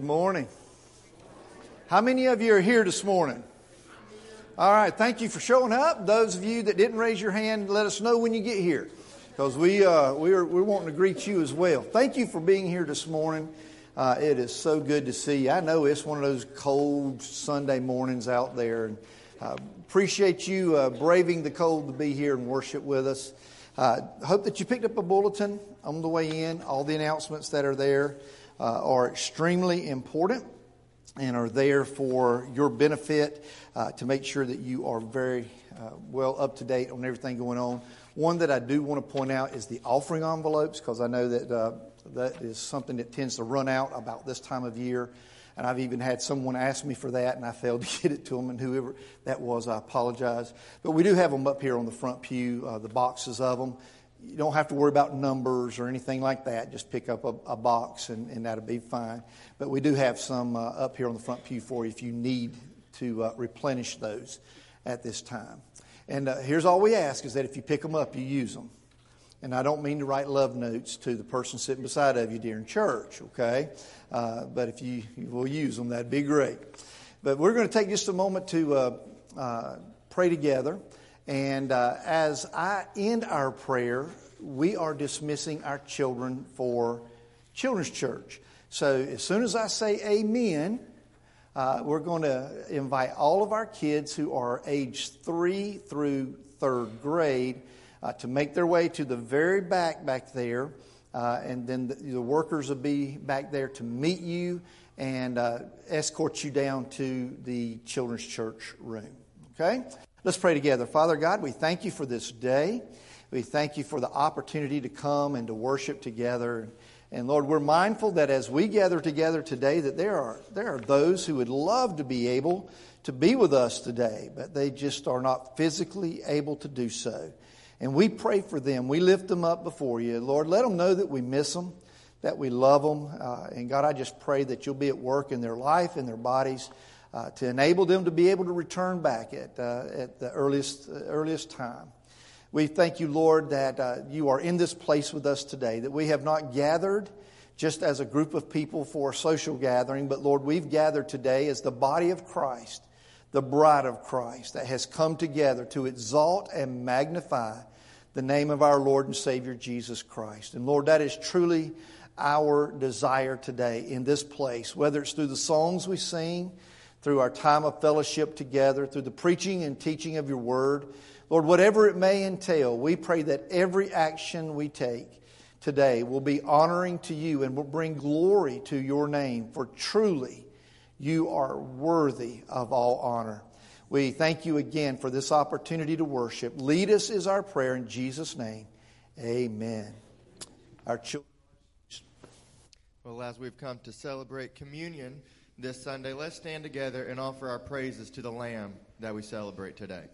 Good morning. How many of you are here this morning? All right, thank you for showing up. Those of you that didn't raise your hand, let us know when you get here, because we're wanting to greet you as well. Thank you for being here this morning. It is so good to see you. I know it's one of those cold Sunday mornings out there, and appreciate you braving the cold to be here and worship with us. Hope that you picked up a bulletin on the way in. All the announcements that are there are extremely important and are there for your benefit to make sure that you are very well up to date on everything going on. One that I do want to point out is the offering envelopes, because I know that that is something that tends to run out about this time of year. And I've even had someone ask me for that, and I failed to get it to them. And whoever that was, I apologize. But we do have them up here on the front pew, the boxes of them. You don't have to worry about numbers or anything like that. Just pick up a box, and that'll be fine. But we do have some up here on the front pew for you if you need to replenish those at this time. And here's all we ask is that if you pick them up, you use them. And I don't mean to write love notes to the person sitting beside of you during church, okay? But if you will use them, that'd be great. But we're going to take just a moment to pray together. And as I end our prayer, we are dismissing our children for Children's Church. So as soon as I say amen, we're going to invite all of our kids who are age 3 through 3rd grade to make their way to the very back there, and then the workers will be back there to meet you and escort you down to the Children's Church room. Okay? Let's pray together. Father God, we thank you for this day. We thank you for the opportunity to come and to worship together. And Lord, we're mindful that as we gather together today, that there are those who would love to be able to be with us today, but they just are not physically able to do so. And we pray for them. We lift them up before you. Lord, let them know that we miss them, that we love them. And God, I just pray that you'll be at work in their life, in their bodies, to enable them to be able to return back at the earliest time. We thank you, Lord, that you are in this place with us today, that we have not gathered just as a group of people for a social gathering, but Lord, we've gathered today as the body of Christ, the bride of Christ that has come together to exalt and magnify the name of our Lord and Savior, Jesus Christ. And Lord, that is truly our desire today in this place, whether it's through the songs we sing, through our time of fellowship together, through the preaching and teaching of your word. Lord, whatever it may entail, we pray that every action we take today will be honoring to you and will bring glory to your name, for truly you are worthy of all honor. We thank you again for this opportunity to worship. Lead us is our prayer in Jesus' name. Amen. Our children. Well, as we've come to celebrate communion this Sunday, let's stand together and offer our praises to the Lamb that we celebrate today.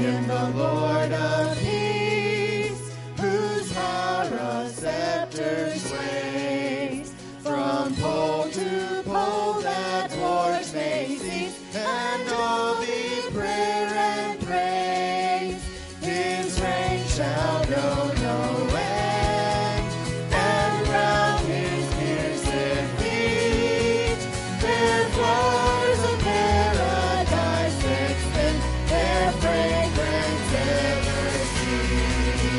him the Lord of peace, whose power a scepter sways. From pole to pole that torch may cease, and all the prayer and praise. His reign shall know no end, and round his pierced feet there flows a paradise extend, their fragrance ever cease.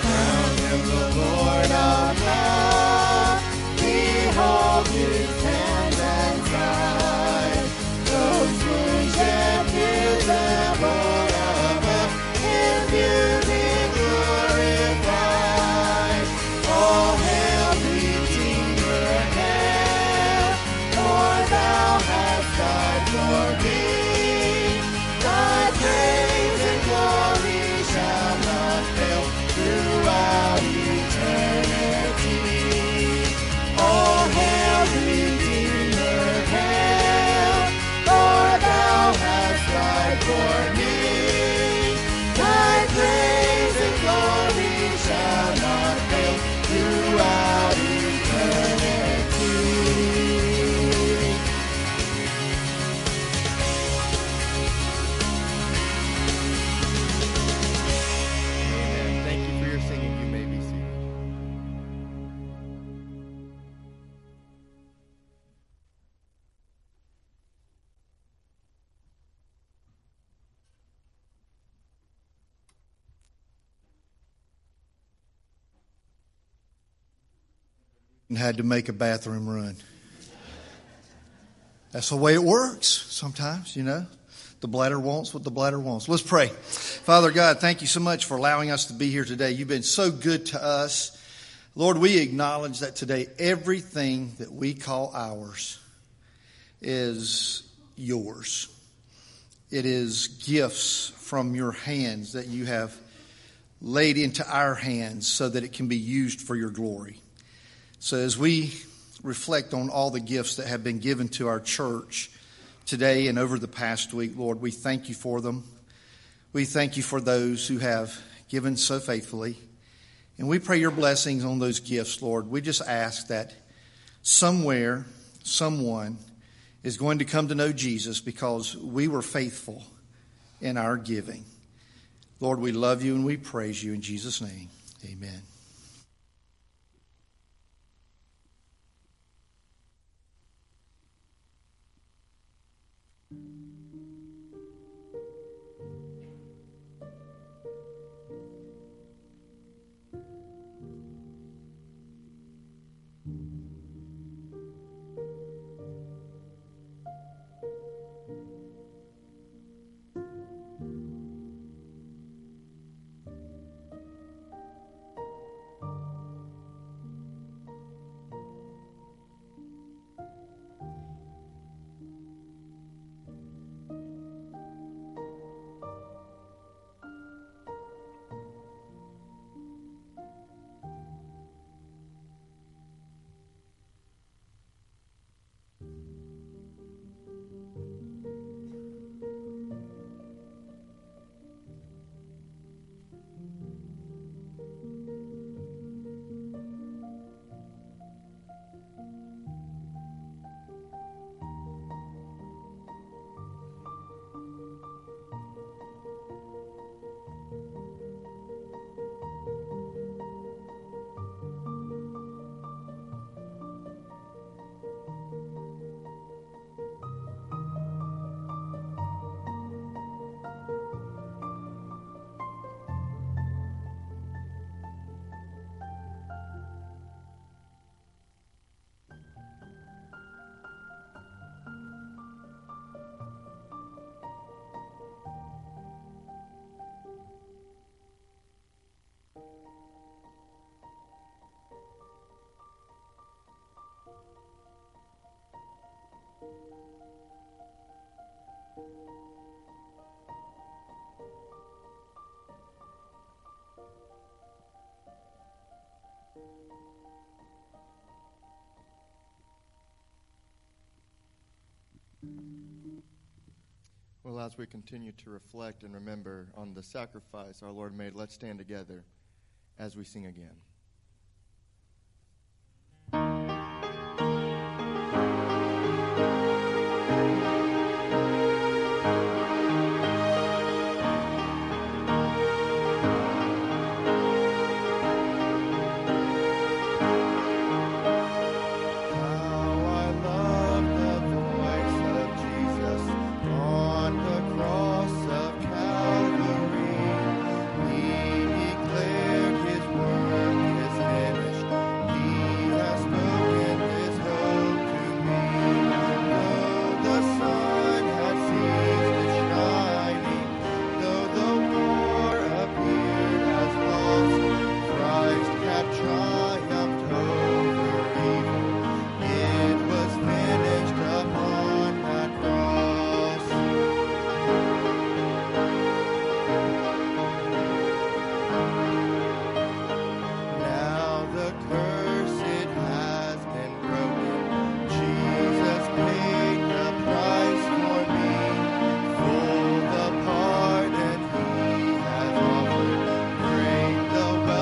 Crown him the Lord of love, behold his hand and side. Those wounds appear ever above, in beauty glorified. All hail the Redeemer, hail, for thou hast died for me. Thy praise and glory shall not fail throughout eternity. All hail, Redeemer, hail, for thou hast died for me. Thy praise and glory shall not fail throughout eternity. Amen. Thank you for your singing. You may be seated. And had to make a bathroom run. That's the way it works sometimes, you know. The bladder wants what the bladder wants. Let's pray. Father God, thank you so much for allowing us to be here today. You've been so good to us. Lord, we acknowledge that today everything that we call ours is yours. It is gifts from your hands that you have laid into our hands so that it can be used for your glory. So as we reflect on all the gifts that have been given to our church today and over the past week, Lord, we thank you for them. We thank you for those who have given so faithfully. And we pray your blessings on those gifts, Lord. We just ask that somewhere, someone is going to come to know Jesus because we were faithful in our giving. Lord, we love you and we praise you in Jesus' name. Amen. Well, as we continue to reflect and remember on the sacrifice our Lord made, let's stand together as we sing again.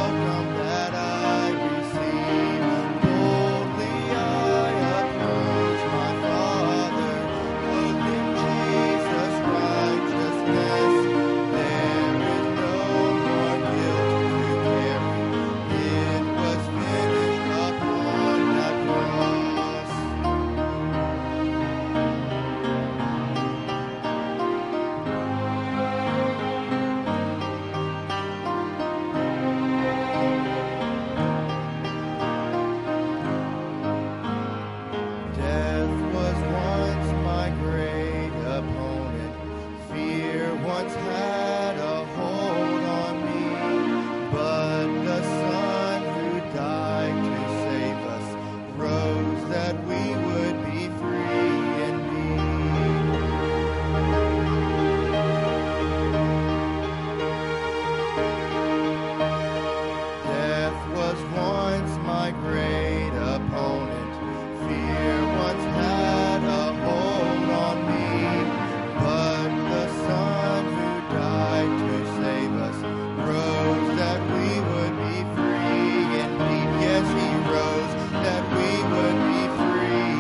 That we would be free.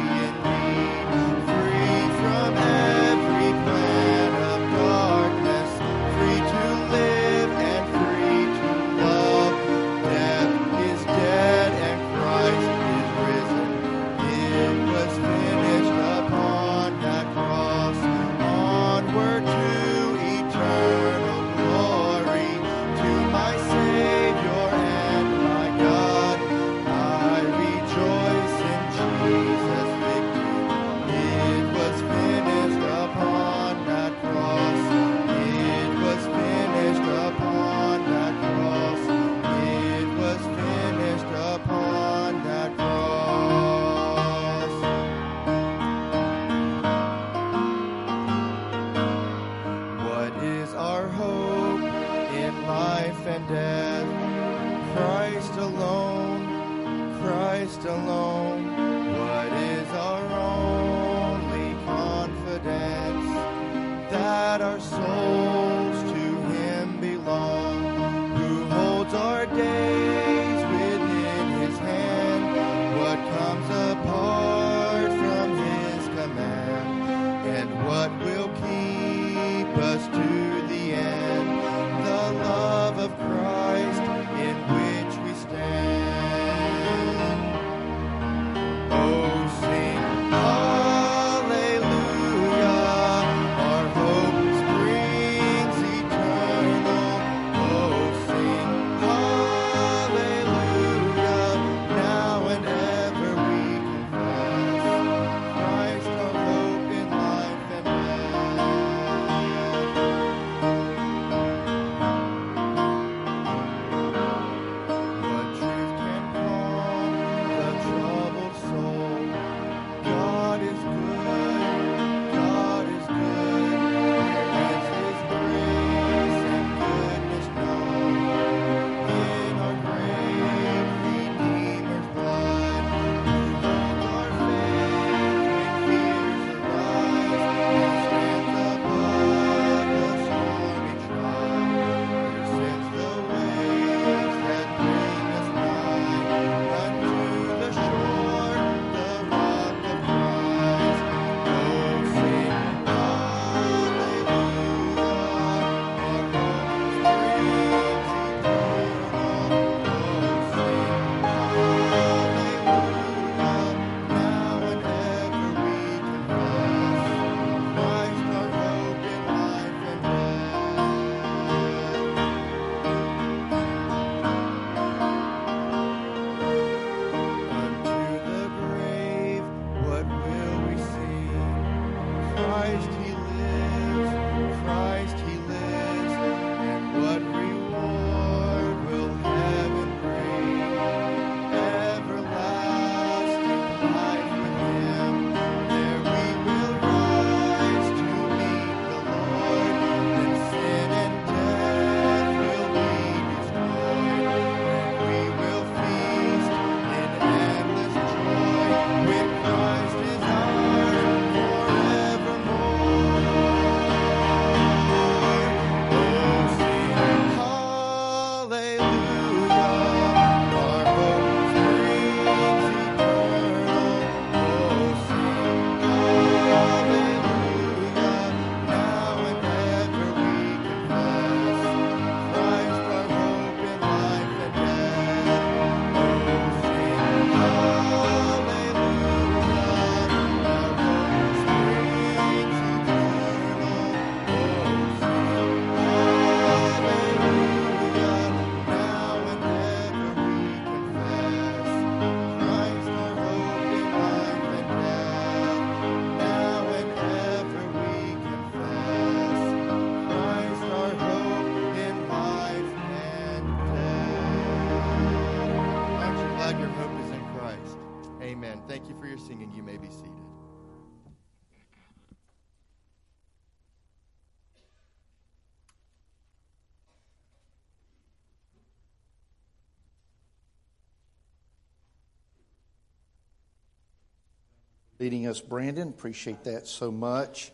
Leading us, Brandon. Appreciate that so much.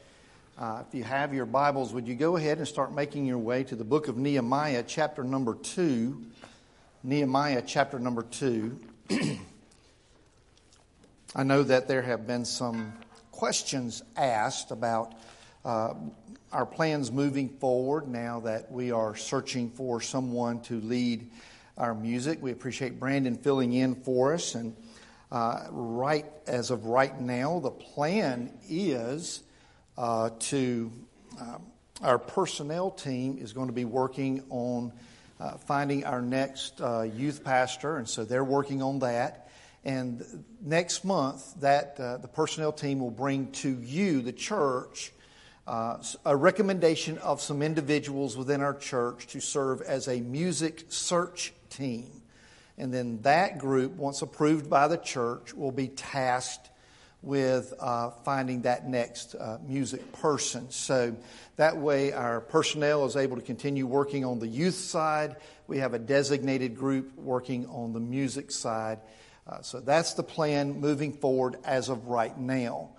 If you have your Bibles, would you go ahead and start making your way to the book of Nehemiah, chapter number 2. Nehemiah, chapter number 2. I know that there have been some questions asked about our plans moving forward now that we are searching for someone to lead our music. We appreciate Brandon filling in for us, and right as of right now, the plan is our personnel team is going to be working on finding our next youth pastor, and so they're working on that. And next month, that the personnel team will bring to you, the church, a recommendation of some individuals within our church to serve as a music search team. And then that group, once approved by the church, will be tasked with finding that next music person. So that way our personnel is able to continue working on the youth side. We have a designated group working on the music side. So that's the plan moving forward as of right now.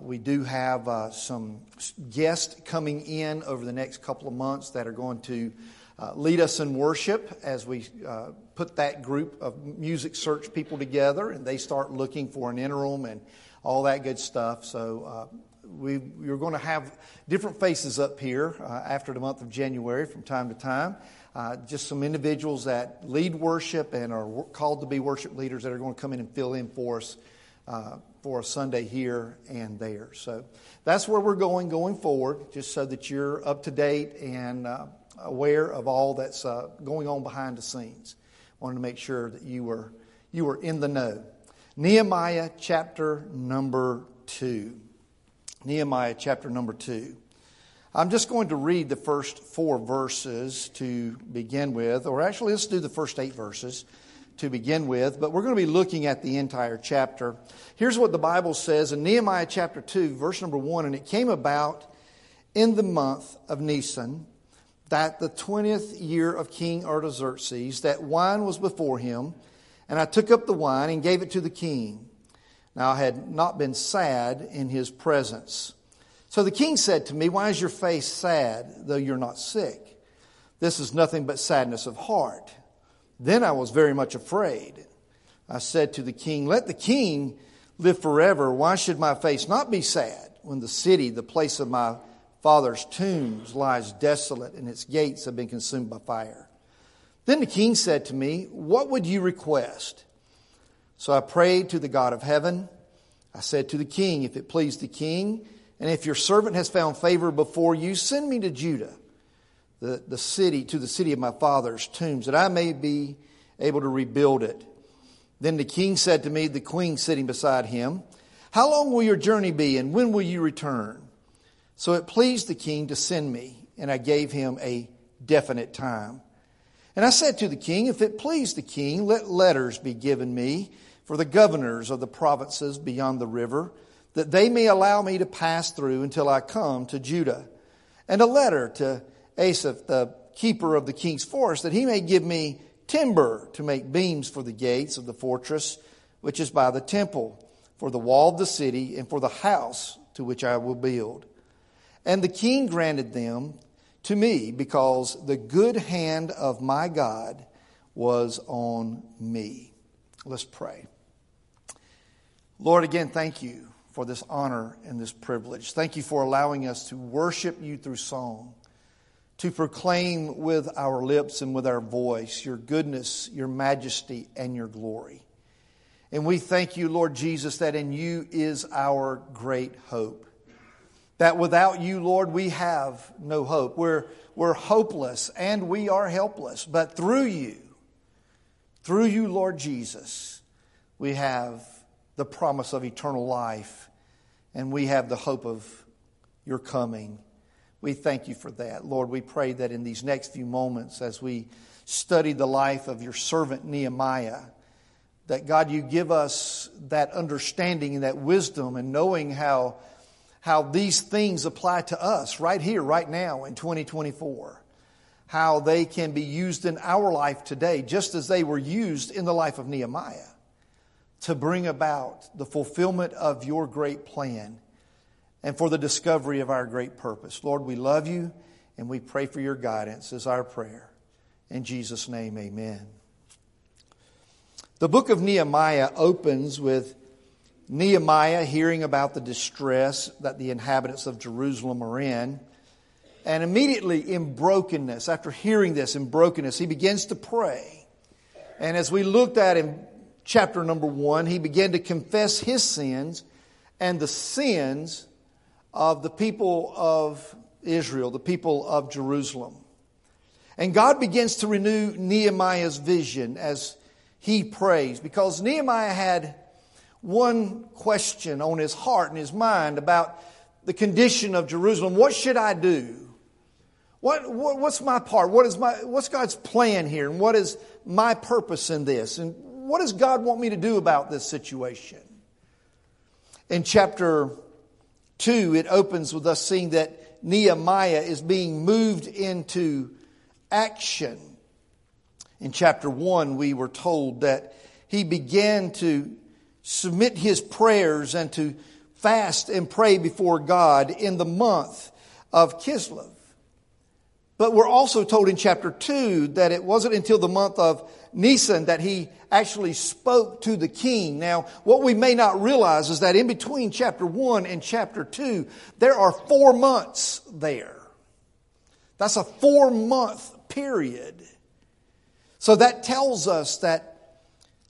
We do have some guests coming in over the next couple of months that are going to lead us in worship as we put that group of music search people together, and they start looking for an interim and all that good stuff. So we're going to have different faces up here after the month of January from time to time. Just some individuals that lead worship and are called to be worship leaders that are going to come in and fill in for us for a Sunday here and there. So that's where we're going forward, just so that you're up to date and aware of all that's going on behind the scenes. Wanted to make sure that you were in the know. Nehemiah chapter number 2. Nehemiah chapter number 2. I'm just going to read the first 4 verses to begin with, or actually let's do the first 8 verses to begin with, but we're going to be looking at the entire chapter. Here's what the Bible says in Nehemiah chapter 2, verse number 1, and it came about in the month of Nisan, that the 20th year of King Artaxerxes, that wine was before him, and I took up the wine and gave it to the king. Now I had not been sad in his presence. So the king said to me, "Why is your face sad, though you're not sick? This is nothing but sadness of heart." Then I was very much afraid. I said to the king, "Let the king live forever. Why should my face not be sad when the city, the place of my father's tombs, lies desolate, and its gates have been consumed by fire?" Then the king said to me, "What would you request?" So I prayed to the God of heaven. I said to the king, "If it please the king, and if your servant has found favor before you, send me to Judah, the city, to the city of my father's tombs, that I may be able to rebuild it." Then the king said to me, the queen sitting beside him, "How long will your journey be, and when will you return?" So it pleased the king to send me, and I gave him a definite time. And I said to the king, if it please the king, let letters be given me for the governors of the provinces beyond the river, that they may allow me to pass through until I come to Judah. And a letter to Asaph, the keeper of the king's forest, that he may give me timber to make beams for the gates of the fortress, which is by the temple, for the wall of the city, and for the house to which I will build. And the king granted them to me, because the good hand of my God was on me. Let's pray. Lord, again, thank you for this honor and this privilege. Thank you for allowing us to worship you through song, to proclaim with our lips and with our voice your goodness, your majesty, and your glory. And we thank you, Lord Jesus, that in you is our great hope. That without you, Lord, we have no hope. We're hopeless and we are helpless. But through you, Lord Jesus, we have the promise of eternal life, and we have the hope of your coming. We thank you for that. Lord, we pray that in these next few moments, as we study the life of your servant Nehemiah, that God, you give us that understanding and that wisdom and knowing how these things apply to us right here, right now in 2024. How they can be used in our life today, just as they were used in the life of Nehemiah, to bring about the fulfillment of your great plan and for the discovery of our great purpose. Lord, we love you and we pray for your guidance is our prayer. In Jesus' name, amen. The book of Nehemiah opens with Nehemiah hearing about the distress that the inhabitants of Jerusalem are in. And immediately in brokenness, after hearing this in brokenness, he begins to pray. And as we looked at in chapter number 1, he began to confess his sins and the sins of the people of Israel, the people of Jerusalem. And God begins to renew Nehemiah's vision as he prays, because Nehemiah had one question on his heart and his mind about the condition of Jerusalem. What should I do? What's my part? What's God's plan here? And what is my purpose in this? And what does God want me to do about this situation? In chapter 2, it opens with us seeing that Nehemiah is being moved into action. In chapter 1, we were told that he began to submit his prayers and to fast and pray before God in the month of Kislev. But we're also told in chapter 2 that it wasn't until the month of Nisan that he actually spoke to the king. Now, what we may not realize is that in between chapter 1 and chapter 2, there are 4 months there. That's a 4-month period. So that tells us that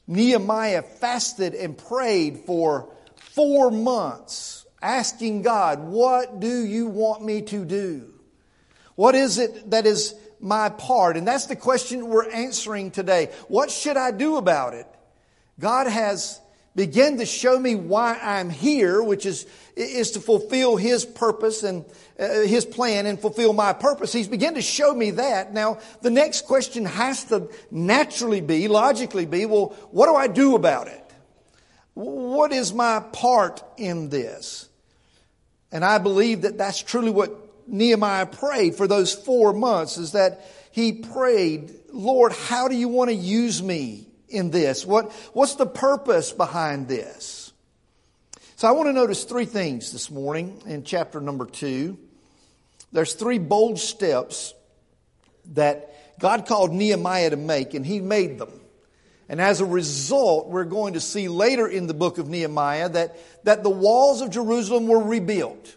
Nehemiah fasted and prayed for 4 months, asking God, what do you want me to do? What is it that is my part? And that's the question we're answering today. What should I do about it? God has begun to show me why I'm here, which is to fulfill his purpose and his plan and fulfill my purpose. He's begun to show me that. Now, the next question has to naturally be, logically be, well, what do I do about it? What is my part in this? And I believe that that's truly what Nehemiah prayed for those 4 months, is that he prayed, Lord, how do you want to use me in this? What's the purpose behind this? So I want to notice 3 things this morning in chapter number 2. There's 3 bold steps that God called Nehemiah to make, and he made them. And as a result, we're going to see later in the book of Nehemiah that the walls of Jerusalem were rebuilt,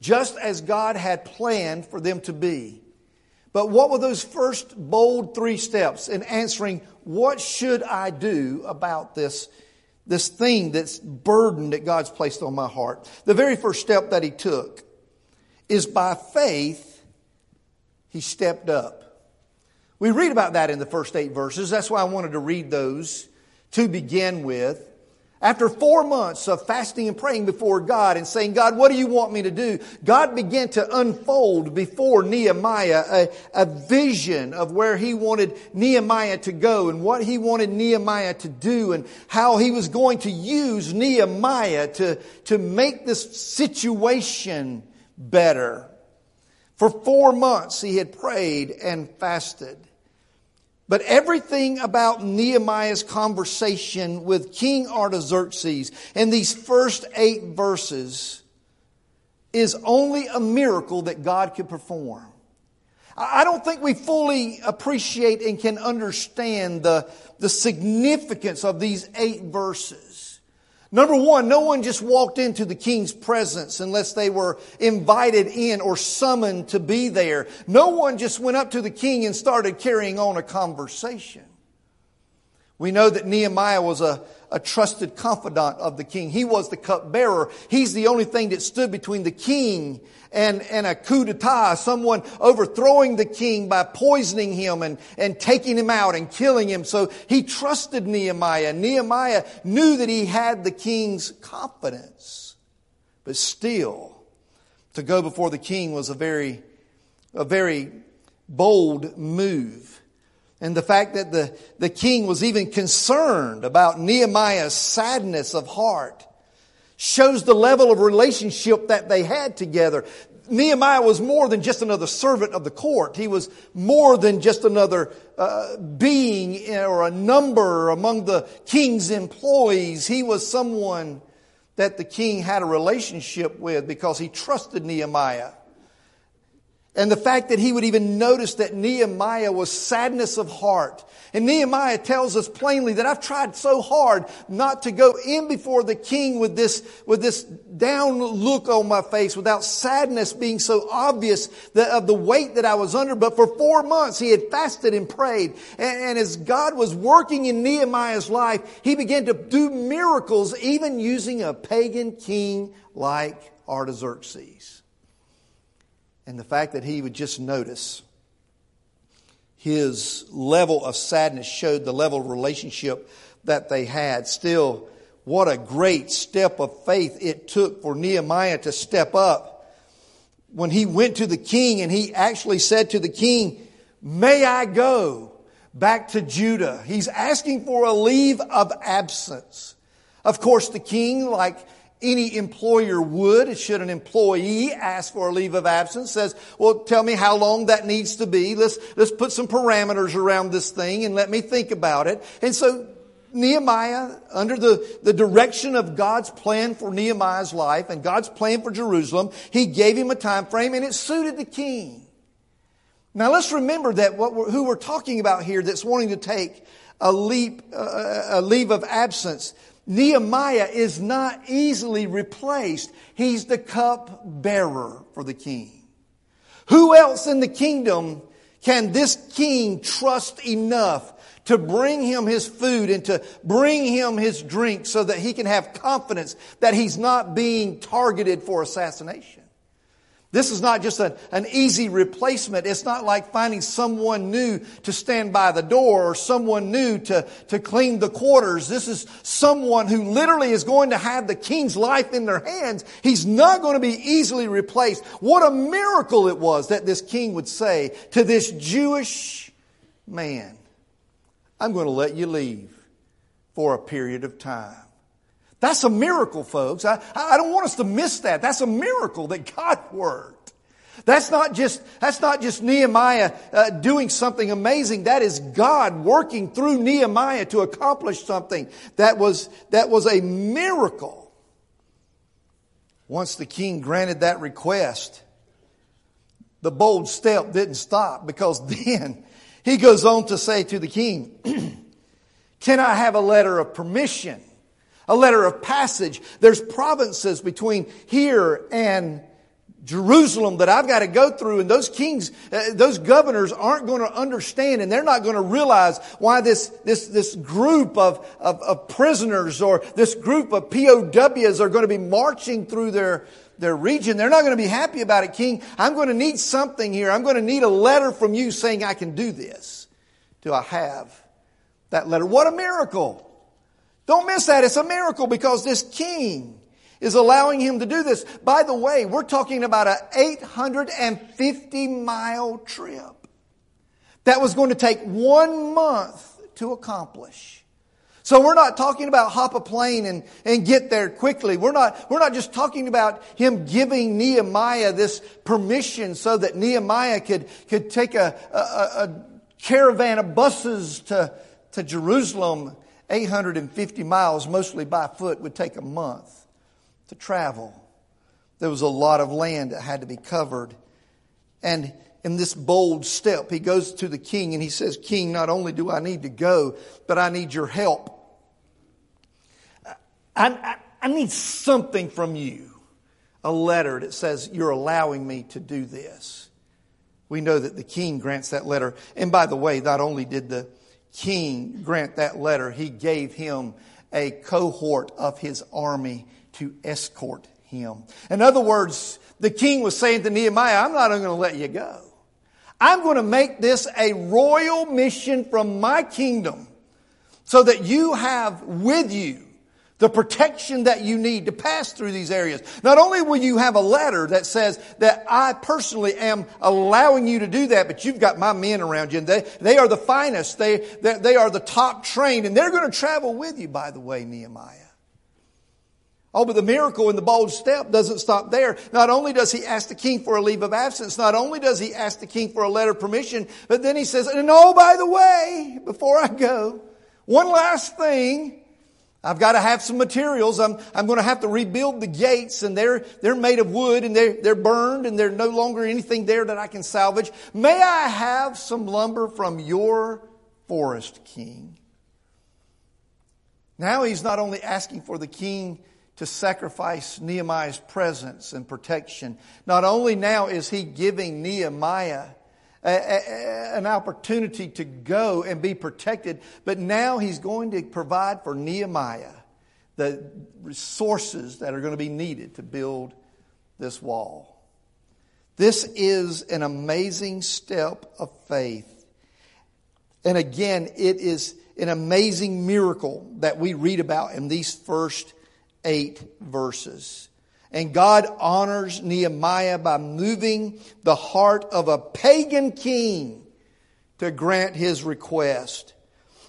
just as God had planned for them to be. But what were those first bold 3 steps in answering, what should I do about this thing that's burden that God's placed on my heart? The very first step that he took is by faith, he stepped up. We read about that in the first 8 verses. That's why I wanted to read those to begin with. After 4 months of fasting and praying before God and saying, God, what do you want me to do? God began to unfold before Nehemiah a vision of where he wanted Nehemiah to go and what he wanted Nehemiah to do and how he was going to use Nehemiah to make this situation better. For 4 months he had prayed and fasted. But everything about Nehemiah's conversation with King Artaxerxes in these first 8 verses is only a miracle that God could perform. I don't think we fully appreciate and can understand the significance of these 8 verses. Number one, no one just walked into the king's presence unless they were invited in or summoned to be there. No one just went up to the king and started carrying on a conversation. We know that Nehemiah was a trusted confidant of the king. He was the cupbearer. He's the only thing that stood between the king and a coup d'etat, someone overthrowing the king by poisoning him and taking him out and killing him. So he trusted Nehemiah. Nehemiah knew that he had the king's confidence. But still, to go before the king was a very bold move. And the fact that the king was even concerned about Nehemiah's sadness of heart shows the level of relationship that they had together. Nehemiah was more than just another servant of the court. He was more than just another being or a number among the king's employees. He was someone that the king had a relationship with because he trusted Nehemiah. And the fact that he would even notice that Nehemiah was sadness of heart. And Nehemiah tells us plainly that I've tried so hard not to go in before the king with this down look on my face, without sadness being so obvious of the weight that I was under. But for 4 months he had fasted and prayed. And as God was working in Nehemiah's life, he began to do miracles, even using a pagan king like Artaxerxes. And the fact that he would just notice his level of sadness showed the level of relationship that they had. Still, what a great step of faith it took for Nehemiah to step up. When he went to the king and he actually said to the king, may I go back to Judah? He's asking for a leave of absence. Of course, the king, like any employer would, should an employee ask for a leave of absence, says, well, tell me how long that needs to be. Let's put some parameters around this thing and let me think about it. And so Nehemiah, under the direction of God's plan for Nehemiah's life and God's plan for Jerusalem, he gave him a time frame and it suited the king. Now let's remember that who we're talking about here that's wanting to take a leave of absence. Nehemiah is not easily replaced. He's the cup bearer for the king. Who else in the kingdom can this king trust enough to bring him his food and to bring him his drink so that he can have confidence that he's not being targeted for assassination? This is not just an easy replacement. It's not like finding someone new to stand by the door or someone new to clean the quarters. This is someone who literally is going to have the king's life in their hands. He's not going to be easily replaced. What a miracle it was that this king would say to this Jewish man, I'm going to let you leave for a period of time. That's a miracle, folks. I don't want us to miss that. That's a miracle that God worked. That's not just Nehemiah doing something amazing. That is God working through Nehemiah to accomplish something. That was a miracle. Once the king granted that request, the bold step didn't stop, because then he goes on to say to the king, can I have a letter of permission? A letter of passage. There's provinces between here and Jerusalem that I've got to go through, and those kings, those governors aren't going to understand, and they're not going to realize why this group of prisoners or this group of POWs are going to be marching through their region. They're not going to be happy about it, King. I'm going to need something here. I'm going to need a letter from you saying I can do this. Do I have that letter? What a miracle! Don't miss that. It's a miracle because this king is allowing him to do this. By the way, we're talking about an 850-mile trip that was going to take 1 month to accomplish. So we're not talking about hop a plane and get there quickly. We're not just talking about him giving Nehemiah this permission so that Nehemiah could take a caravan of buses to Jerusalem. 850 miles, mostly by foot, would take a month to travel. There was a lot of land that had to be covered. And in this bold step, he goes to the king and he says, "King, not only do I need to go, but I need your help. I need something from you. A letter that says you're allowing me to do this." We know that the king grants that letter. And by the way, not only did the king grant that letter, he gave him a cohort of his army to escort him. In other words, the king was saying to Nehemiah, "I'm not going to let you go. I'm going to make this a royal mission from my kingdom so that you have with you the protection that you need to pass through these areas. Not only will you have a letter that says that I personally am allowing you to do that, but you've got my men around you, and they are the finest. They are the top trained, and they're going to travel with you, by the way, Nehemiah." Oh, but the miracle in the bold step doesn't stop there. Not only does he ask the king for a leave of absence, not only does he ask the king for a letter of permission, but then he says, "And oh, by the way, before I go, one last thing. I've got to have some materials. I'm going to have to rebuild the gates, and they're made of wood, and they're burned, and there's no longer anything there that I can salvage. May I have some lumber from your forest, King?" Now he's not only asking for the king to sacrifice Nehemiah's presence and protection. Not only now is he giving Nehemiah an opportunity to go and be protected, but now he's going to provide for Nehemiah the resources that are going to be needed to build this wall. This is an amazing step of faith. And again, it is an amazing miracle that we read about in these first 8 verses. And God honors Nehemiah by moving the heart of a pagan king to grant his request.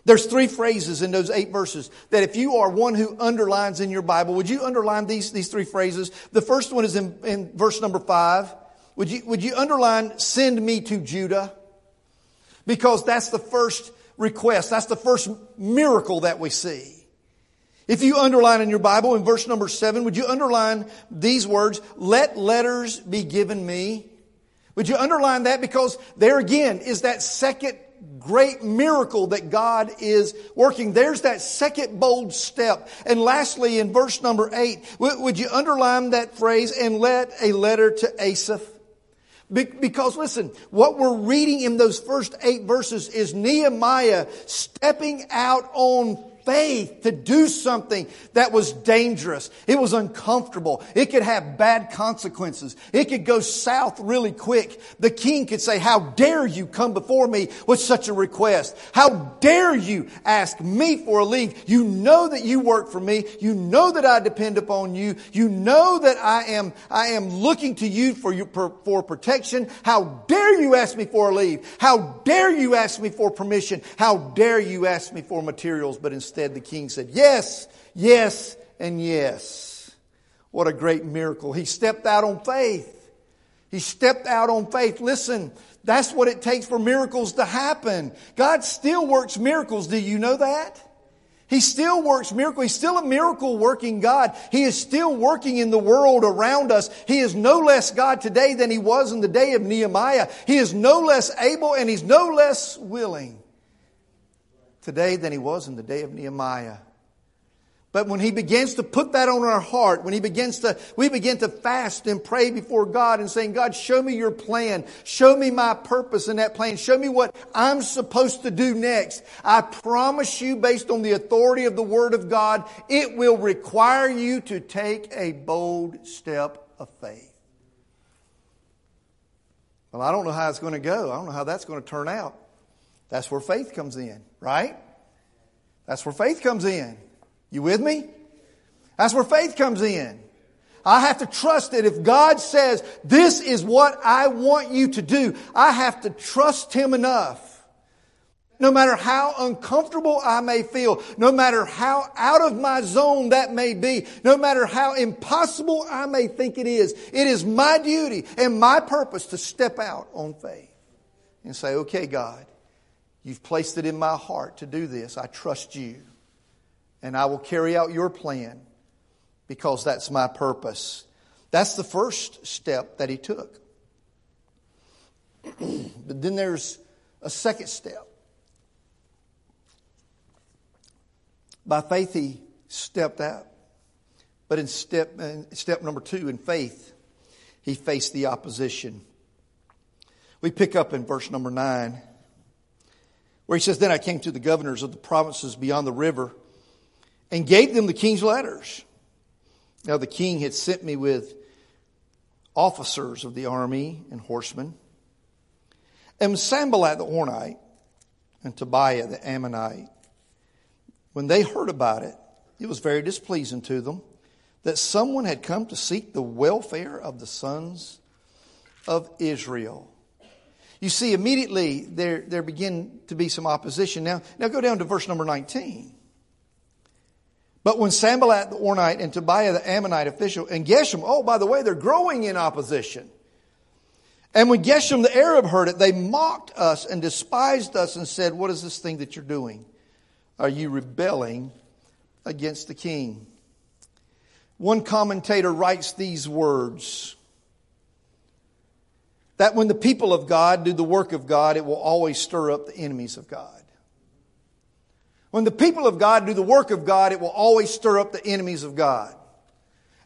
There's 3 phrases in those 8 verses that if you are one who underlines in your Bible, would you underline these 3 phrases? The first one is in verse number 5. Would you underline, "Send me to Judah"? Because that's the first request. That's the first miracle that we see. If you underline in your Bible, in verse number 7, would you underline these words, "Let letters be given me"? Would you underline that? Because there again is that second great miracle that God is working. There's that second bold step. And lastly, in verse number 8, would you underline that phrase, "And let a letter to Asaph"? Because listen, what we're reading in those first 8 verses is Nehemiah stepping out on faith to do something that was dangerous. It was uncomfortable. It could have bad consequences. It could go south really quick. The king could say, "How dare you come before me with such a request? How dare you ask me for a leave? You know that you work for me. You know that I depend upon you. You know that I am looking to you for protection. How dare you ask me for a leave? How dare you ask me for permission? How dare you ask me for materials?" But instead, the king said, "Yes, yes, and yes." What a great miracle. He stepped out on faith. He stepped out on faith. Listen, that's what it takes for miracles to happen. God still works miracles. Do you know that? He still works miracles. He's still a miracle working God. He is still working in the world around us. He is no less God today than He was in the day of Nehemiah. He is no less able, and He's no less willing today than He was in the day of Nehemiah. But when He begins to put that on our heart, when we begin to fast and pray before God and saying, "God, show me your plan. Show me my purpose in that plan. Show me what I'm supposed to do next." I promise you, based on the authority of the Word of God, it will require you to take a bold step of faith. Well, I don't know how it's going to go. I don't know how that's going to turn out. That's where faith comes in, right? That's where faith comes in. You with me? That's where faith comes in. I have to trust that if God says, this is what I want you to do, I have to trust Him enough. No matter how uncomfortable I may feel, no matter how out of my zone that may be, no matter how impossible I may think it is my duty and my purpose to step out on faith and say, okay, God, You've placed it in my heart to do this. I trust You. And I will carry out Your plan because that's my purpose. That's the first step that he took. But then there's a second step. By faith he stepped out. But in step number two, in faith, he faced the opposition. We pick up in verse number 9, where he says, Then I came to the governors of the provinces beyond the river and gave them the king's letters. Now the king had sent me with officers of the army and horsemen, and Sanballat the Hornite and Tobiah the Ammonite. When they heard about it, it was very displeasing to them that someone had come to seek the welfare of the sons of Israel. You see, immediately there began to be some opposition. Now go down to verse number 19. But when Sanballat the Hornite and Tobiah the Ammonite official and Geshem, oh, by the way, they're growing in opposition. And when Geshem the Arab heard it, they mocked us and despised us and said, What is this thing that you're doing? Are you rebelling against the king? One commentator writes these words, that when the people of God do the work of God, it will always stir up the enemies of God. When the people of God do the work of God, it will always stir up the enemies of God.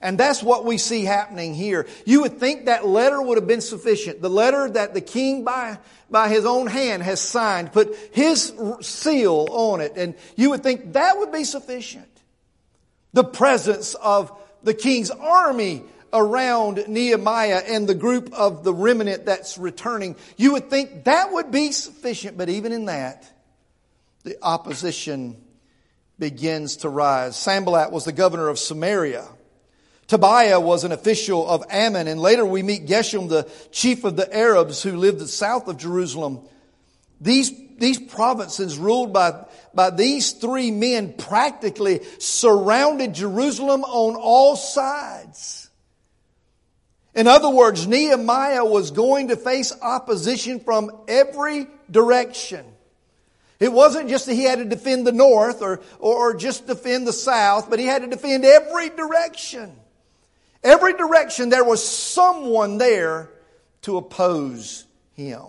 And that's what we see happening here. You would think that letter would have been sufficient. The letter that the king by his own hand has signed, put his seal on it. And you would think that would be sufficient. The presence of the king's army around Nehemiah and the group of the remnant that's returning. You would think that would be sufficient. But even in that, the opposition begins to rise. Sanballat was the governor of Samaria. Tobiah was an official of Ammon. And later we meet Geshem, the chief of the Arabs who lived south of Jerusalem. These provinces ruled by these three men practically surrounded Jerusalem on all sides. In other words, Nehemiah was going to face opposition from every direction. It wasn't just that he had to defend the north or just defend the south, but he had to defend every direction. Every direction there was someone there to oppose him.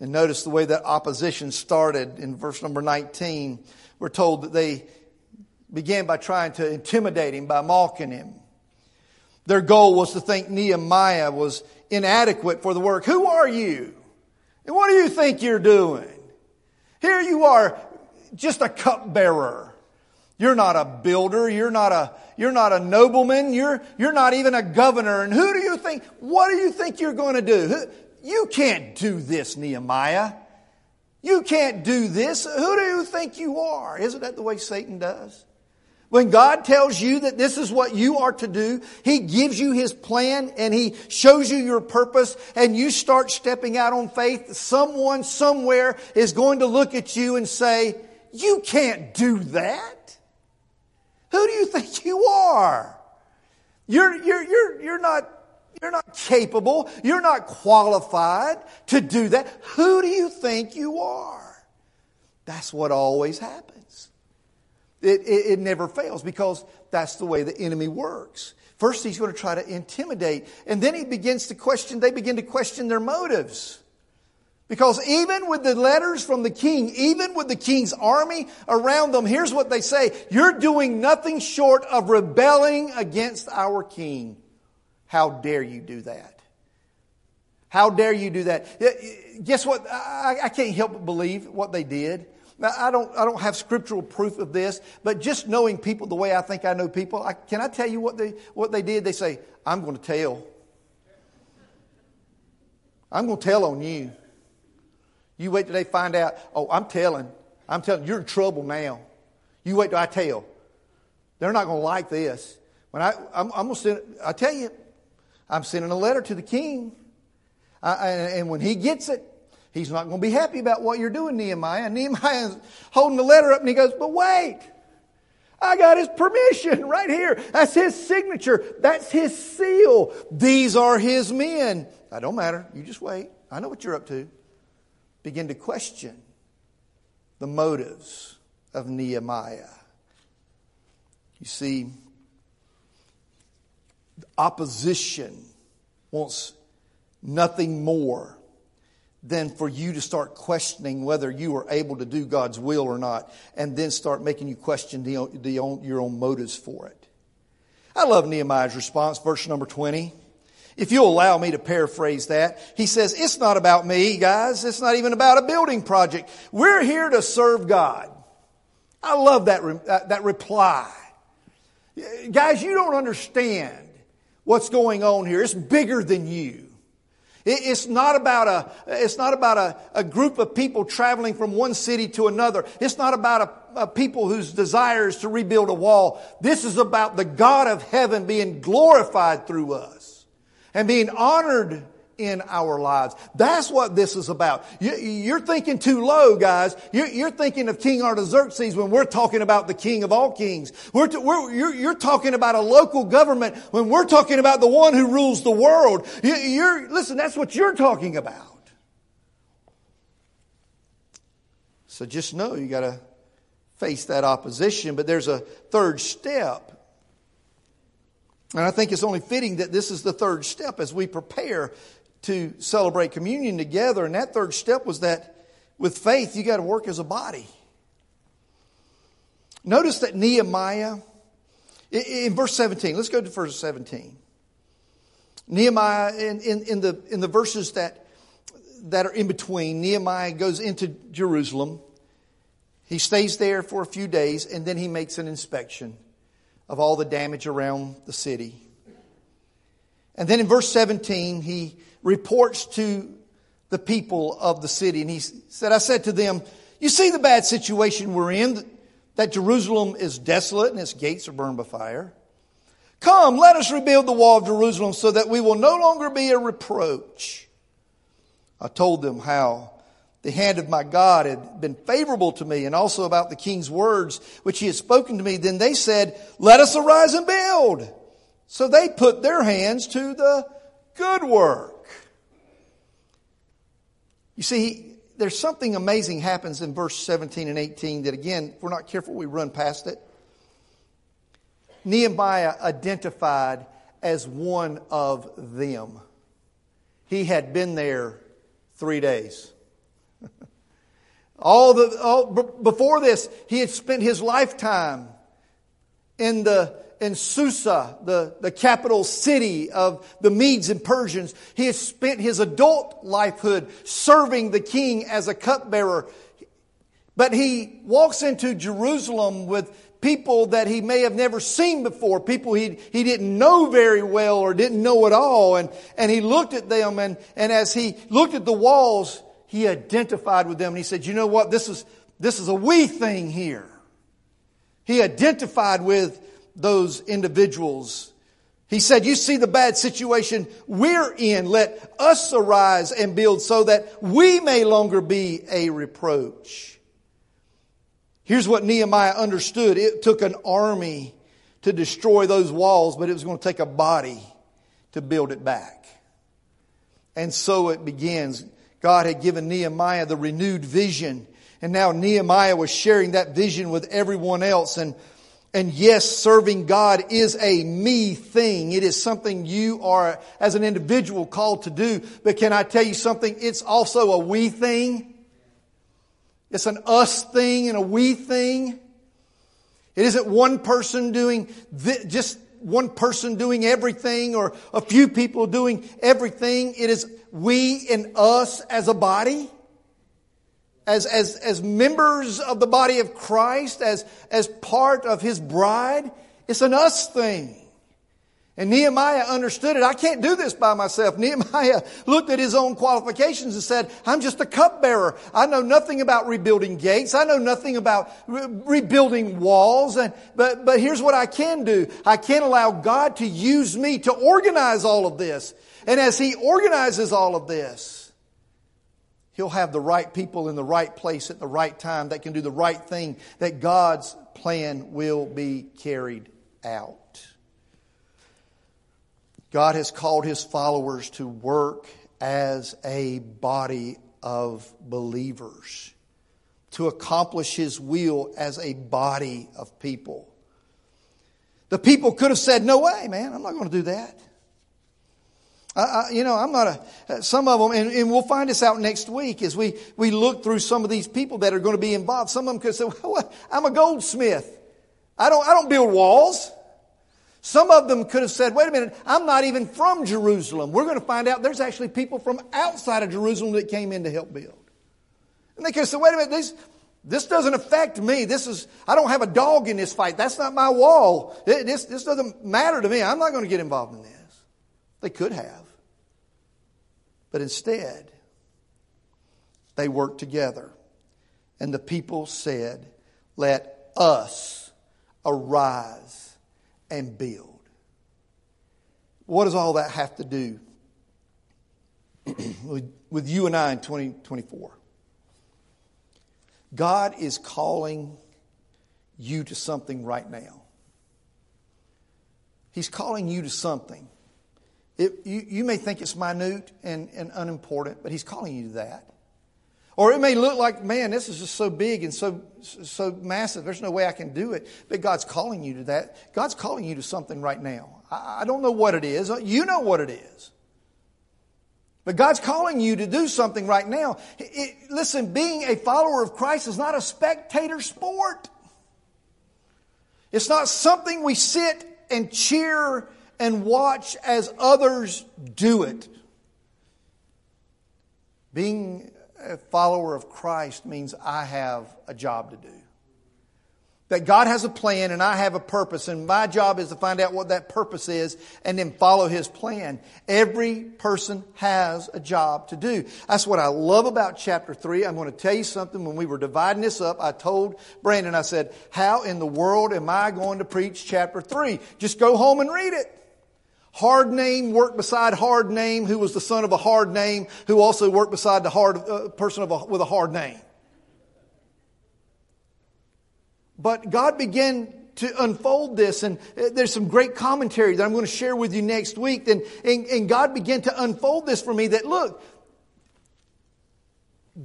And notice the way that opposition started in verse number 19. We're told that they began by trying to intimidate him, by mocking him. Their goal was to think Nehemiah was inadequate for the work. Who are you? And what do you think you're doing? Here you are, just a cupbearer. You're not a builder. You're not a nobleman. You're not even a governor. And who do you think? What do you think you're going to do? You can't do this, Nehemiah. You can't do this. Who do you think you are? Isn't that the way Satan does? When God tells you that this is what you are to do, He gives you His plan and He shows you your purpose and you start stepping out on faith. Someone somewhere is going to look at you and say, you can't do that. Who do you think you are? You're not capable. You're not qualified to do that. Who do you think you are? That's what always happens. It never fails because that's the way the enemy works. First, he's going to try to intimidate. And then they begin to question their motives. Because even with the letters from the king, even with the king's army around them, here's what they say. You're doing nothing short of rebelling against our king. How dare you do that? How dare you do that? Guess what? I can't help but believe what they did. Now, I don't have scriptural proof of this, but just knowing people the way I think I know people, can I tell you what they did? They say, I'm going to tell. I'm going to tell on you. You wait till they find out, oh, I'm telling. You're in trouble now. You wait till I tell. They're not going to like this. When I'm going to send, I tell you, I'm sending a letter to the king. And when he gets it, he's not going to be happy about what you're doing, Nehemiah. And Nehemiah's holding the letter up and he goes, but wait, I got his permission right here. That's his signature. That's his seal. These are his men. That don't matter. You just wait. I know what you're up to. Begin to question the motives of Nehemiah. You see, the opposition wants nothing more than for you to start questioning whether you are able to do God's will or not, and then start making you question your own motives for it. I love Nehemiah's response, verse number 20. If you'll allow me to paraphrase that, he says, it's not about me, guys. It's not even about a building project. We're here to serve God. I love that reply. Guys, you don't understand what's going on here. It's bigger than you. It's not about a group of people traveling from one city to another. It's not about a people whose desire is to rebuild a wall. This is about the God of heaven being glorified through us and being honored in our lives. That's what this is about. You're thinking too low, guys. You're thinking of King Artaxerxes when we're talking about the King of all kings. You're talking about a local government when we're talking about the one who rules the world. Listen, that's what you're talking about. So just know you got to face that opposition. But there's a third step. And I think it's only fitting that this is the third step as we prepare to celebrate communion together. And that third step was that with faith, you got to work as a body. Notice that Nehemiah, in verse 17, let's go to verse 17. Nehemiah, in the verses that are in between, Nehemiah goes into Jerusalem. He stays there for a few days, and then he makes an inspection of all the damage around the city. And then in verse 17, he reports to the people of the city. And he said, I said to them, you see the bad situation we're in, that Jerusalem is desolate and its gates are burned by fire. Come, let us rebuild the wall of Jerusalem so that we will no longer be a reproach. I told them how the hand of my God had been favorable to me, and also about the king's words which he had spoken to me. Then they said, let us arise and build. So they put their hands to the good work. You see, there's something amazing happens in verse 17 and 18 that, again, if we're not careful, we run past it. Nehemiah identified as one of them. He had been there 3 days. Before this, he had spent his lifetime in Susa, the capital city of the Medes and Persians. He had spent his adult lifehood serving the king as a cupbearer. But he walks into Jerusalem with people that he may have never seen before, people he didn't know very well or didn't know at all. And he looked at them, and as he looked at the walls, he identified with them, and he said, you know what? This is a we thing here. He identified with those individuals. He said, you see the bad situation we're in. Let us arise and build so that we may longer be a reproach. Here's what Nehemiah understood. It took an army to destroy those walls, but it was going to take a body to build it back. And so it begins. God had given Nehemiah the renewed vision. And now Nehemiah was sharing that vision with everyone else. And yes, serving God is a me thing. It is something you are, as an individual, called to do. But can I tell you something? It's also a we thing. It's an us thing and a we thing. It isn't one person doing just one person doing everything or a few people doing everything. It is we and us as a body, as members of the body of Christ, as part of His bride. It's an us thing. And Nehemiah understood it. I can't do this by myself. Nehemiah looked at his own qualifications and said, I'm just a cupbearer. I know nothing about rebuilding gates. I know nothing about rebuilding walls. But here's what I can do. I can allow God to use me to organize all of this. And as He organizes all of this, He'll have the right people in the right place at the right time that can do the right thing, that God's plan will be carried out. God has called His followers to work as a body of believers, to accomplish His will as a body of people. The people could have said, no way, man, I'm not going to do that. Some of them, and we'll find this out next week as we look through some of these people that are going to be involved. Some of them could say, well, I'm a goldsmith. I don't build walls. Some of them could have said, wait a minute, I'm not even from Jerusalem. We're going to find out there's actually people from outside of Jerusalem that came in to help build. And they could have said, wait a minute, this doesn't affect me. I don't have a dog in this fight. That's not my wall. This doesn't matter to me. I'm not going to get involved in this. They could have. But instead, they worked together. And the people said, let us arise and build. What does all that have to do with you and I in 2024? God is calling you to something right now. He's calling you to something. You may think it's minute and unimportant, but He's calling you to that. Or it may look like, man, this is just so big and so massive. There's no way I can do it. But God's calling you to that. God's calling you to something right now. I don't know what it is. You know what it is. But God's calling you to do something right now. Listen, being a follower of Christ is not a spectator sport. It's not something we sit and cheer and watch as others do it. Being a follower of Christ means I have a job to do. That God has a plan and I have a purpose, and my job is to find out what that purpose is and then follow His plan. Every person has a job to do. That's what I love about chapter 3. I'm going to tell you something. When we were dividing this up, I told Brandon, I said, how in the world am I going to preach chapter 3? Just go home and read it. Hard name worked beside hard name, who was the son of a hard name, who also worked beside the hard person with a hard name. But God began to unfold this, and there's some great commentary that I'm going to share with you next week. And God began to unfold this for me that, look,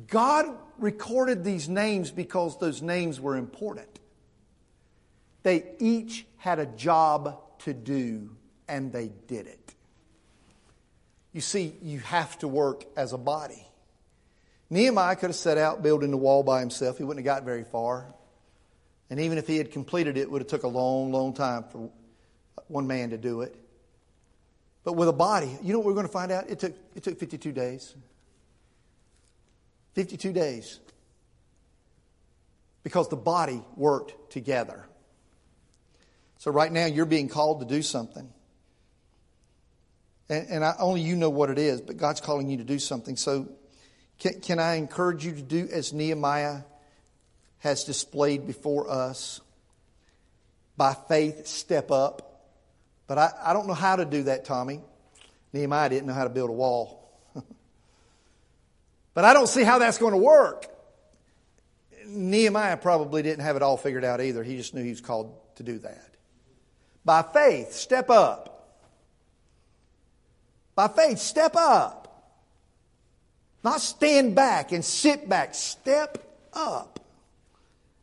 God recorded these names because those names were important. They each had a job to do. And they did it. You see, you have to work as a body. Nehemiah could have set out building the wall by himself. He wouldn't have got very far. And even if he had completed it, it would have took a long, long time for one man to do it. But with a body, you know what we're going to find out? It took 52 days. 52 days. Because the body worked together. So right now you're being called to do something. And only you know what it is, but God's calling you to do something. So can I encourage you to do as Nehemiah has displayed before us? By faith, step up. But I don't know how to do that, Tommy. Nehemiah didn't know how to build a wall. But I don't see how that's going to work. Nehemiah probably didn't have it all figured out either. He just knew he was called to do that. By faith, step up. By faith, step up. Not stand back and sit back. Step up.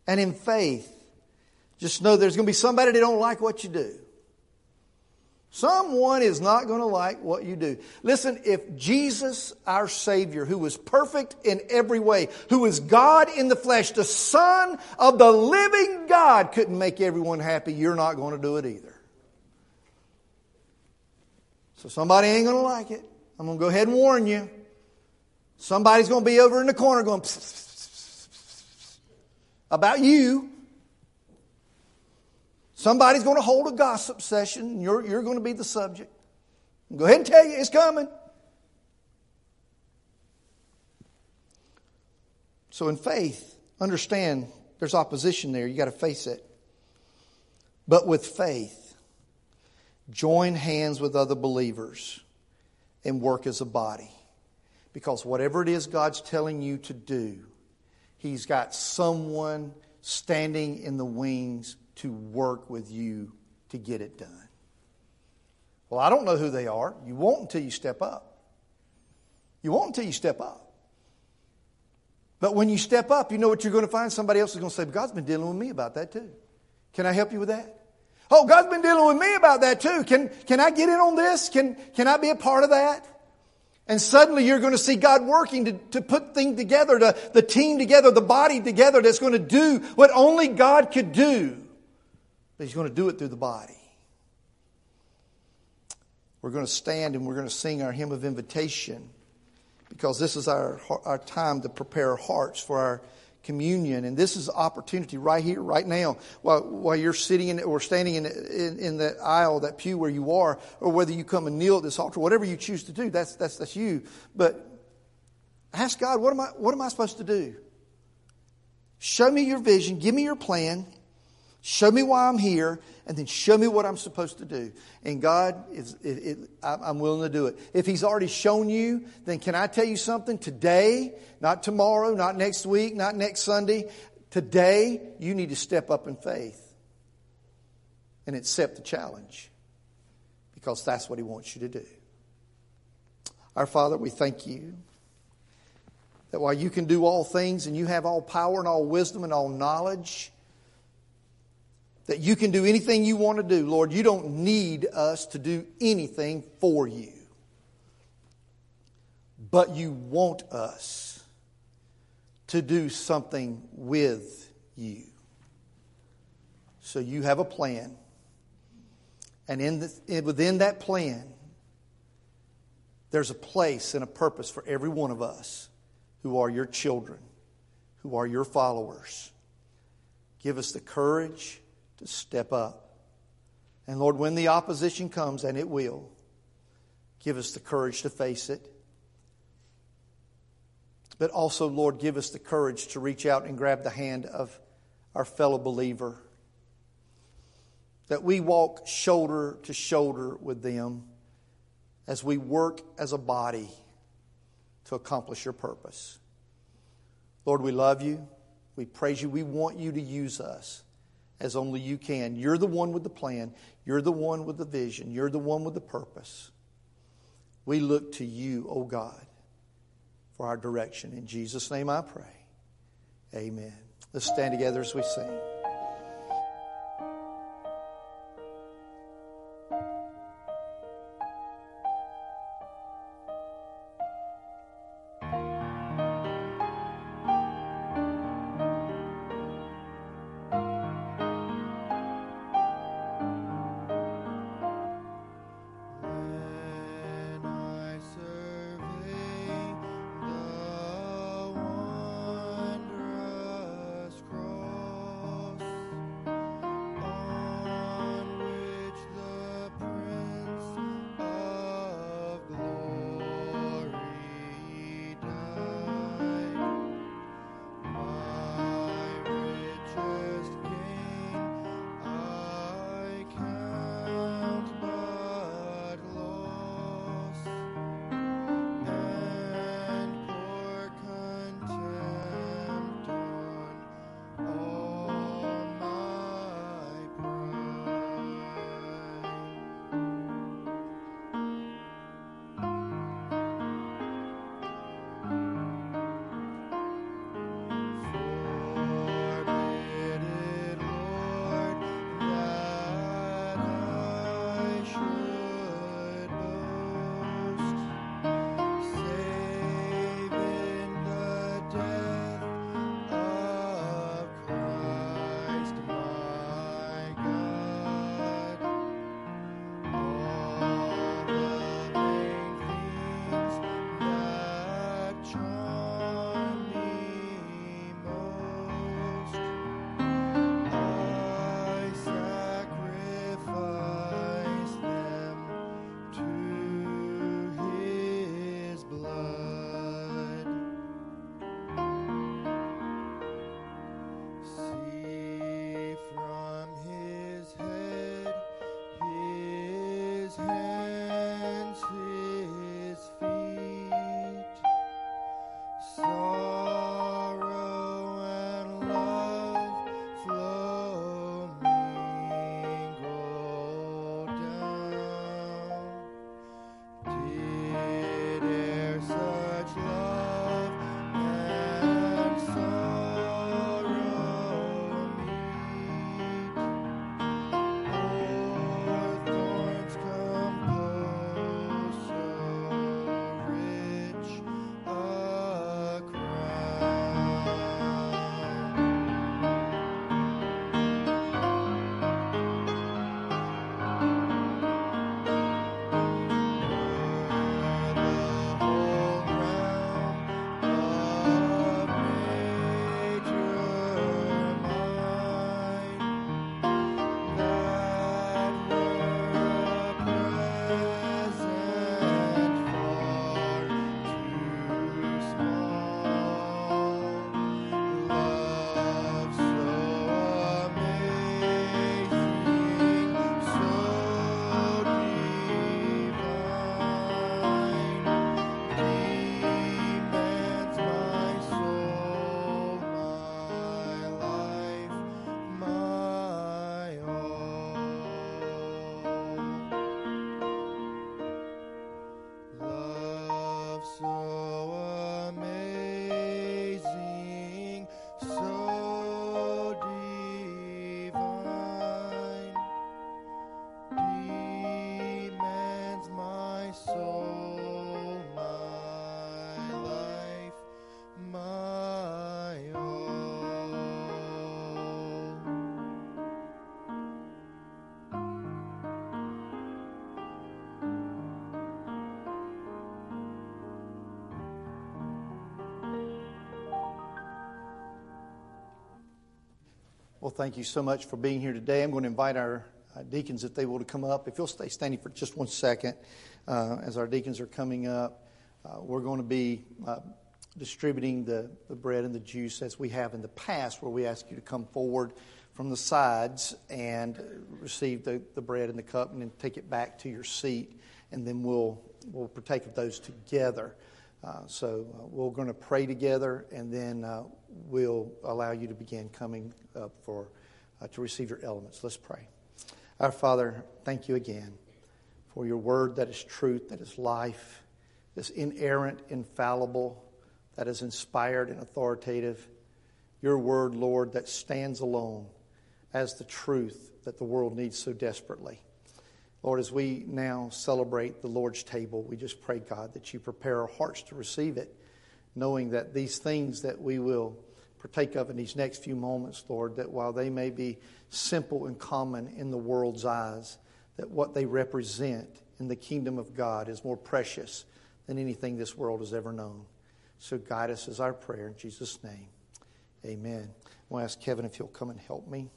And in faith, just know there's going to be somebody that don't like what you do. Someone is not going to like what you do. Listen, if Jesus, our Savior, who was perfect in every way, who is God in the flesh, the Son of the living God, couldn't make everyone happy, you're not going to do it either. So somebody ain't going to like it. I'm going to go ahead and warn you. Somebody's going to be over in the corner going, pss, pss, pss, pss, pss, about you. Somebody's going to hold a gossip session, and you're going to be the subject. Go ahead and tell you, it's coming. So in faith, understand there's opposition there. You've got to face it. But with faith, join hands with other believers and work as a body. Because whatever it is God's telling you to do, He's got someone standing in the wings to work with you to get it done. Well, I don't know who they are. You won't until you step up. You won't until you step up. But when you step up, you know what you're going to find? Somebody else is going to say, God's been dealing with me about that too. Can I help you with that? Oh, God's been dealing with me about that too. Can I get in on this? Can I be a part of that? And suddenly you're going to see God working to put things together, the team together, the body together that's going to do what only God could do. But He's going to do it through the body. We're going to stand and we're going to sing our hymn of invitation because this is our time to prepare our hearts for our communion. And this is an opportunity right here, right now, while you're sitting in or standing in that aisle, that pew where you are, or whether you come and kneel at this altar, whatever you choose to do, that's you. But ask God, what am I supposed to do? Show me your vision, give me your plan, show me why I'm here, and then show me what I'm supposed to do. And God, I'm willing to do it. If He's already shown you, then can I tell you something? Today, not tomorrow, not next week, not next Sunday. Today, you need to step up in faith and accept the challenge because that's what He wants you to do. Our Father, we thank You that while You can do all things and You have all power and all wisdom and all knowledge, that You can do anything You want to do. Lord, You don't need us to do anything for You. But You want us to do something with You. So You have a plan. And within that plan, there's a place and a purpose for every one of us who are Your children, who are Your followers. Give us the courage to step up. And Lord, when the opposition comes, and it will, give us the courage to face it. But also, Lord, give us the courage to reach out and grab the hand of our fellow believer. That we walk shoulder to shoulder with them as we work as a body to accomplish Your purpose. Lord, we love You. We praise You. We want You to use us as only You can. You're the one with the plan. You're the one with the vision. You're the one with the purpose. We look to You, O God, for our direction. In Jesus' name I pray. Amen. Let's stand together as we sing. Well, thank you so much for being here today. I'm going to invite our deacons, if they will, to come up. If you'll stay standing for just 1 second as our deacons are coming up, we're going to be distributing the bread and the juice as we have in the past, where we ask you to come forward from the sides and receive the bread and the cup and then take it back to your seat, and then we'll partake of those together. So we're going to pray together, and then we'll allow you to begin coming up for to receive your elements. Let's pray. Our Father, thank you again for your word that is truth, that is life, that's inerrant, infallible, that is inspired and authoritative. Your word, Lord, that stands alone as the truth that the world needs so desperately. Lord, as we now celebrate the Lord's table, we just pray, God, that you prepare our hearts to receive it, knowing that these things that we will partake of in these next few moments, Lord, that while they may be simple and common in the world's eyes, that what they represent in the kingdom of God is more precious than anything this world has ever known. So guide us is our prayer in Jesus' name. Amen. We'll ask Kevin if he'll come and help me.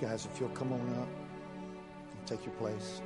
Guys, if you'll come on up and take your place.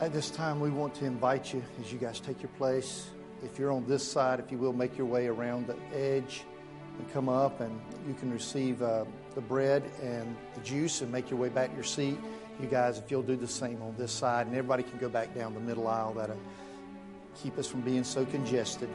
At this time, we want to invite you, as you guys take your place, if you're on this side, if you will, make your way around the edge and come up, and you can receive the bread and the juice and make your way back to your seat. You guys, if you'll do the same on this side, and everybody can go back down the middle aisle. That'll keep us from being so congested.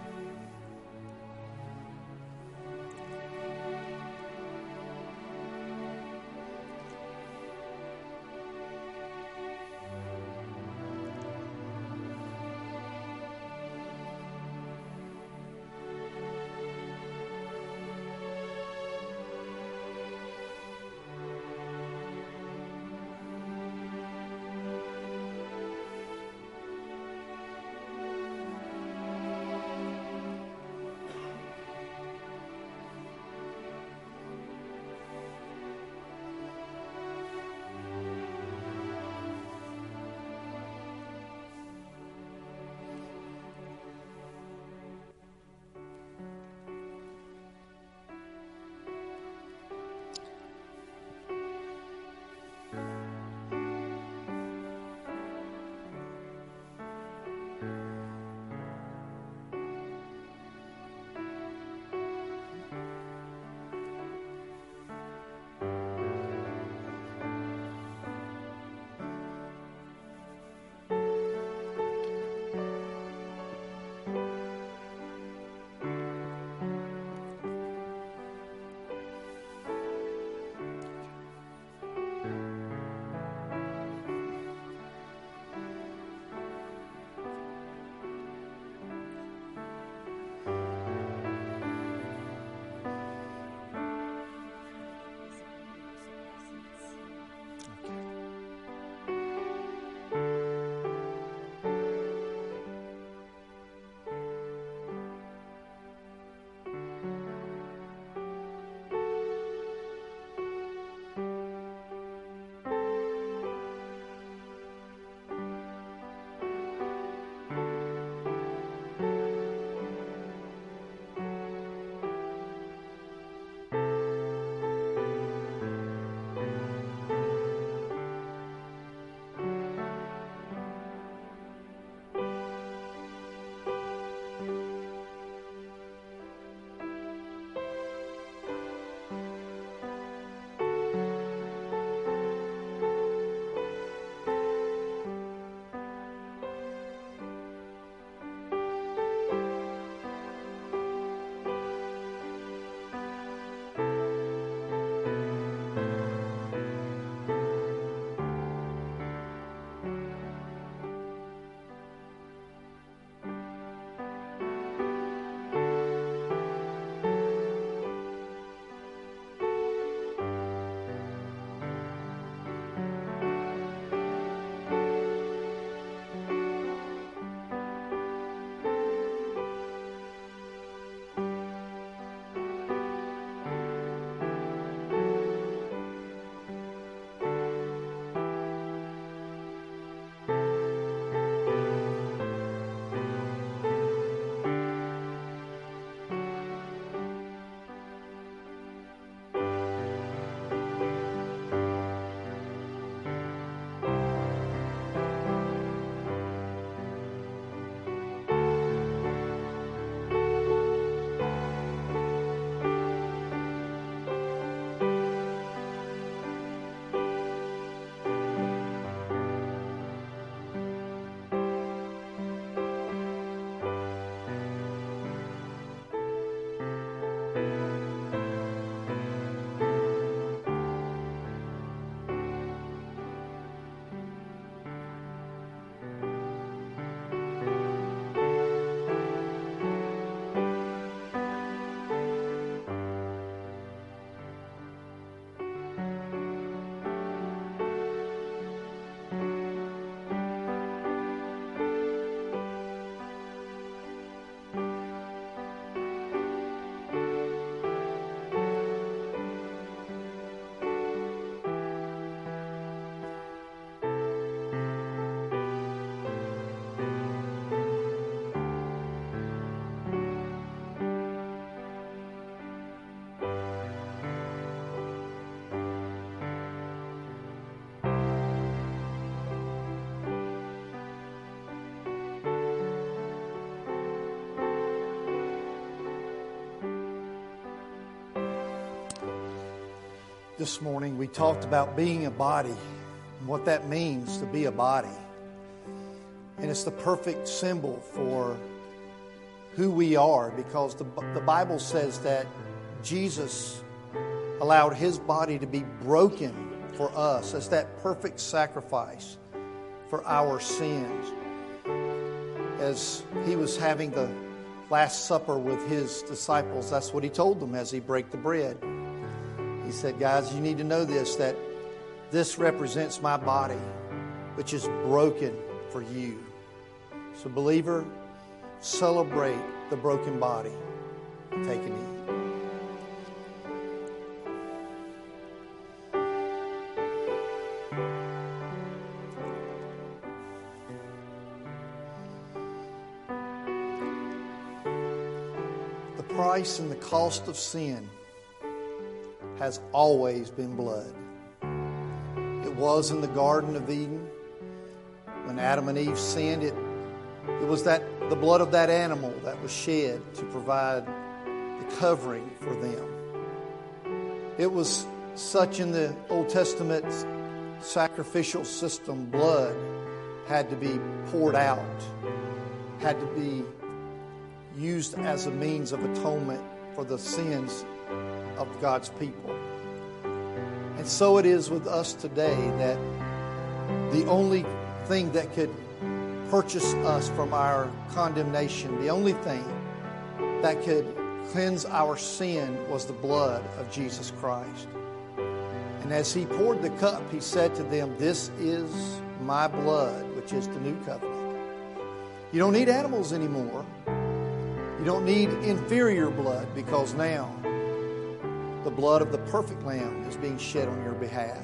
this morning, we talked about being a body and what that means to be a body. And it's the perfect symbol for who we are, because the Bible says that Jesus allowed his body to be broken for us as that perfect sacrifice for our sins. As he was having the Last Supper with his disciples, that's what he told them as he broke the bread. He said, guys, you need to know this, that this represents my body, which is broken for you. So believer, celebrate the broken body. Take and eat. The price and the cost of sin has always been blood. It was in the Garden of Eden. When Adam and Eve sinned, it was that the blood of that animal that was shed to provide the covering for them. It was such in the Old Testament sacrificial system, blood had to be poured out, had to be used as a means of atonement for the sins of God's people. And so it is with us today, that the only thing that could purchase us from our condemnation, the only thing that could cleanse our sin, was the blood of Jesus Christ. And as he poured the cup, he said to them, this is my blood, which is the new covenant. You don't need animals anymore. You don't need inferior blood, because now the blood of the perfect Lamb is being shed on your behalf.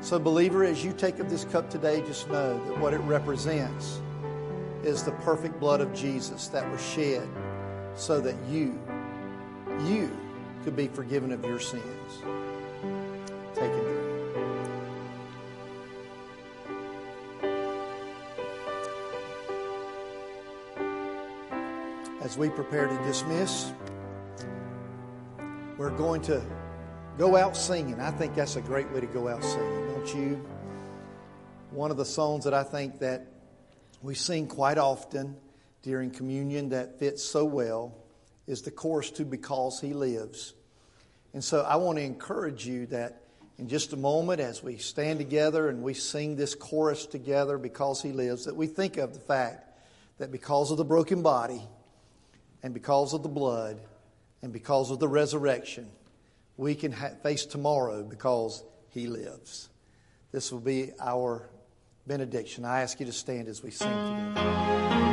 So believer, as you take of this cup today, just know that what it represents is the perfect blood of Jesus that was shed so that you could be forgiven of your sins. Take it. As we prepare to dismiss, we're going to go out singing. I think that's a great way to go out singing, don't you? One of the songs that I think that we sing quite often during communion that fits so well is the chorus to Because He Lives. And so I want to encourage you that in just a moment, as we stand together and we sing this chorus together, Because He Lives, that we think of the fact that because of the broken body, and because of the blood, and because of the resurrection, we can face tomorrow because he lives. This will be our benediction. I ask you to stand as we sing together.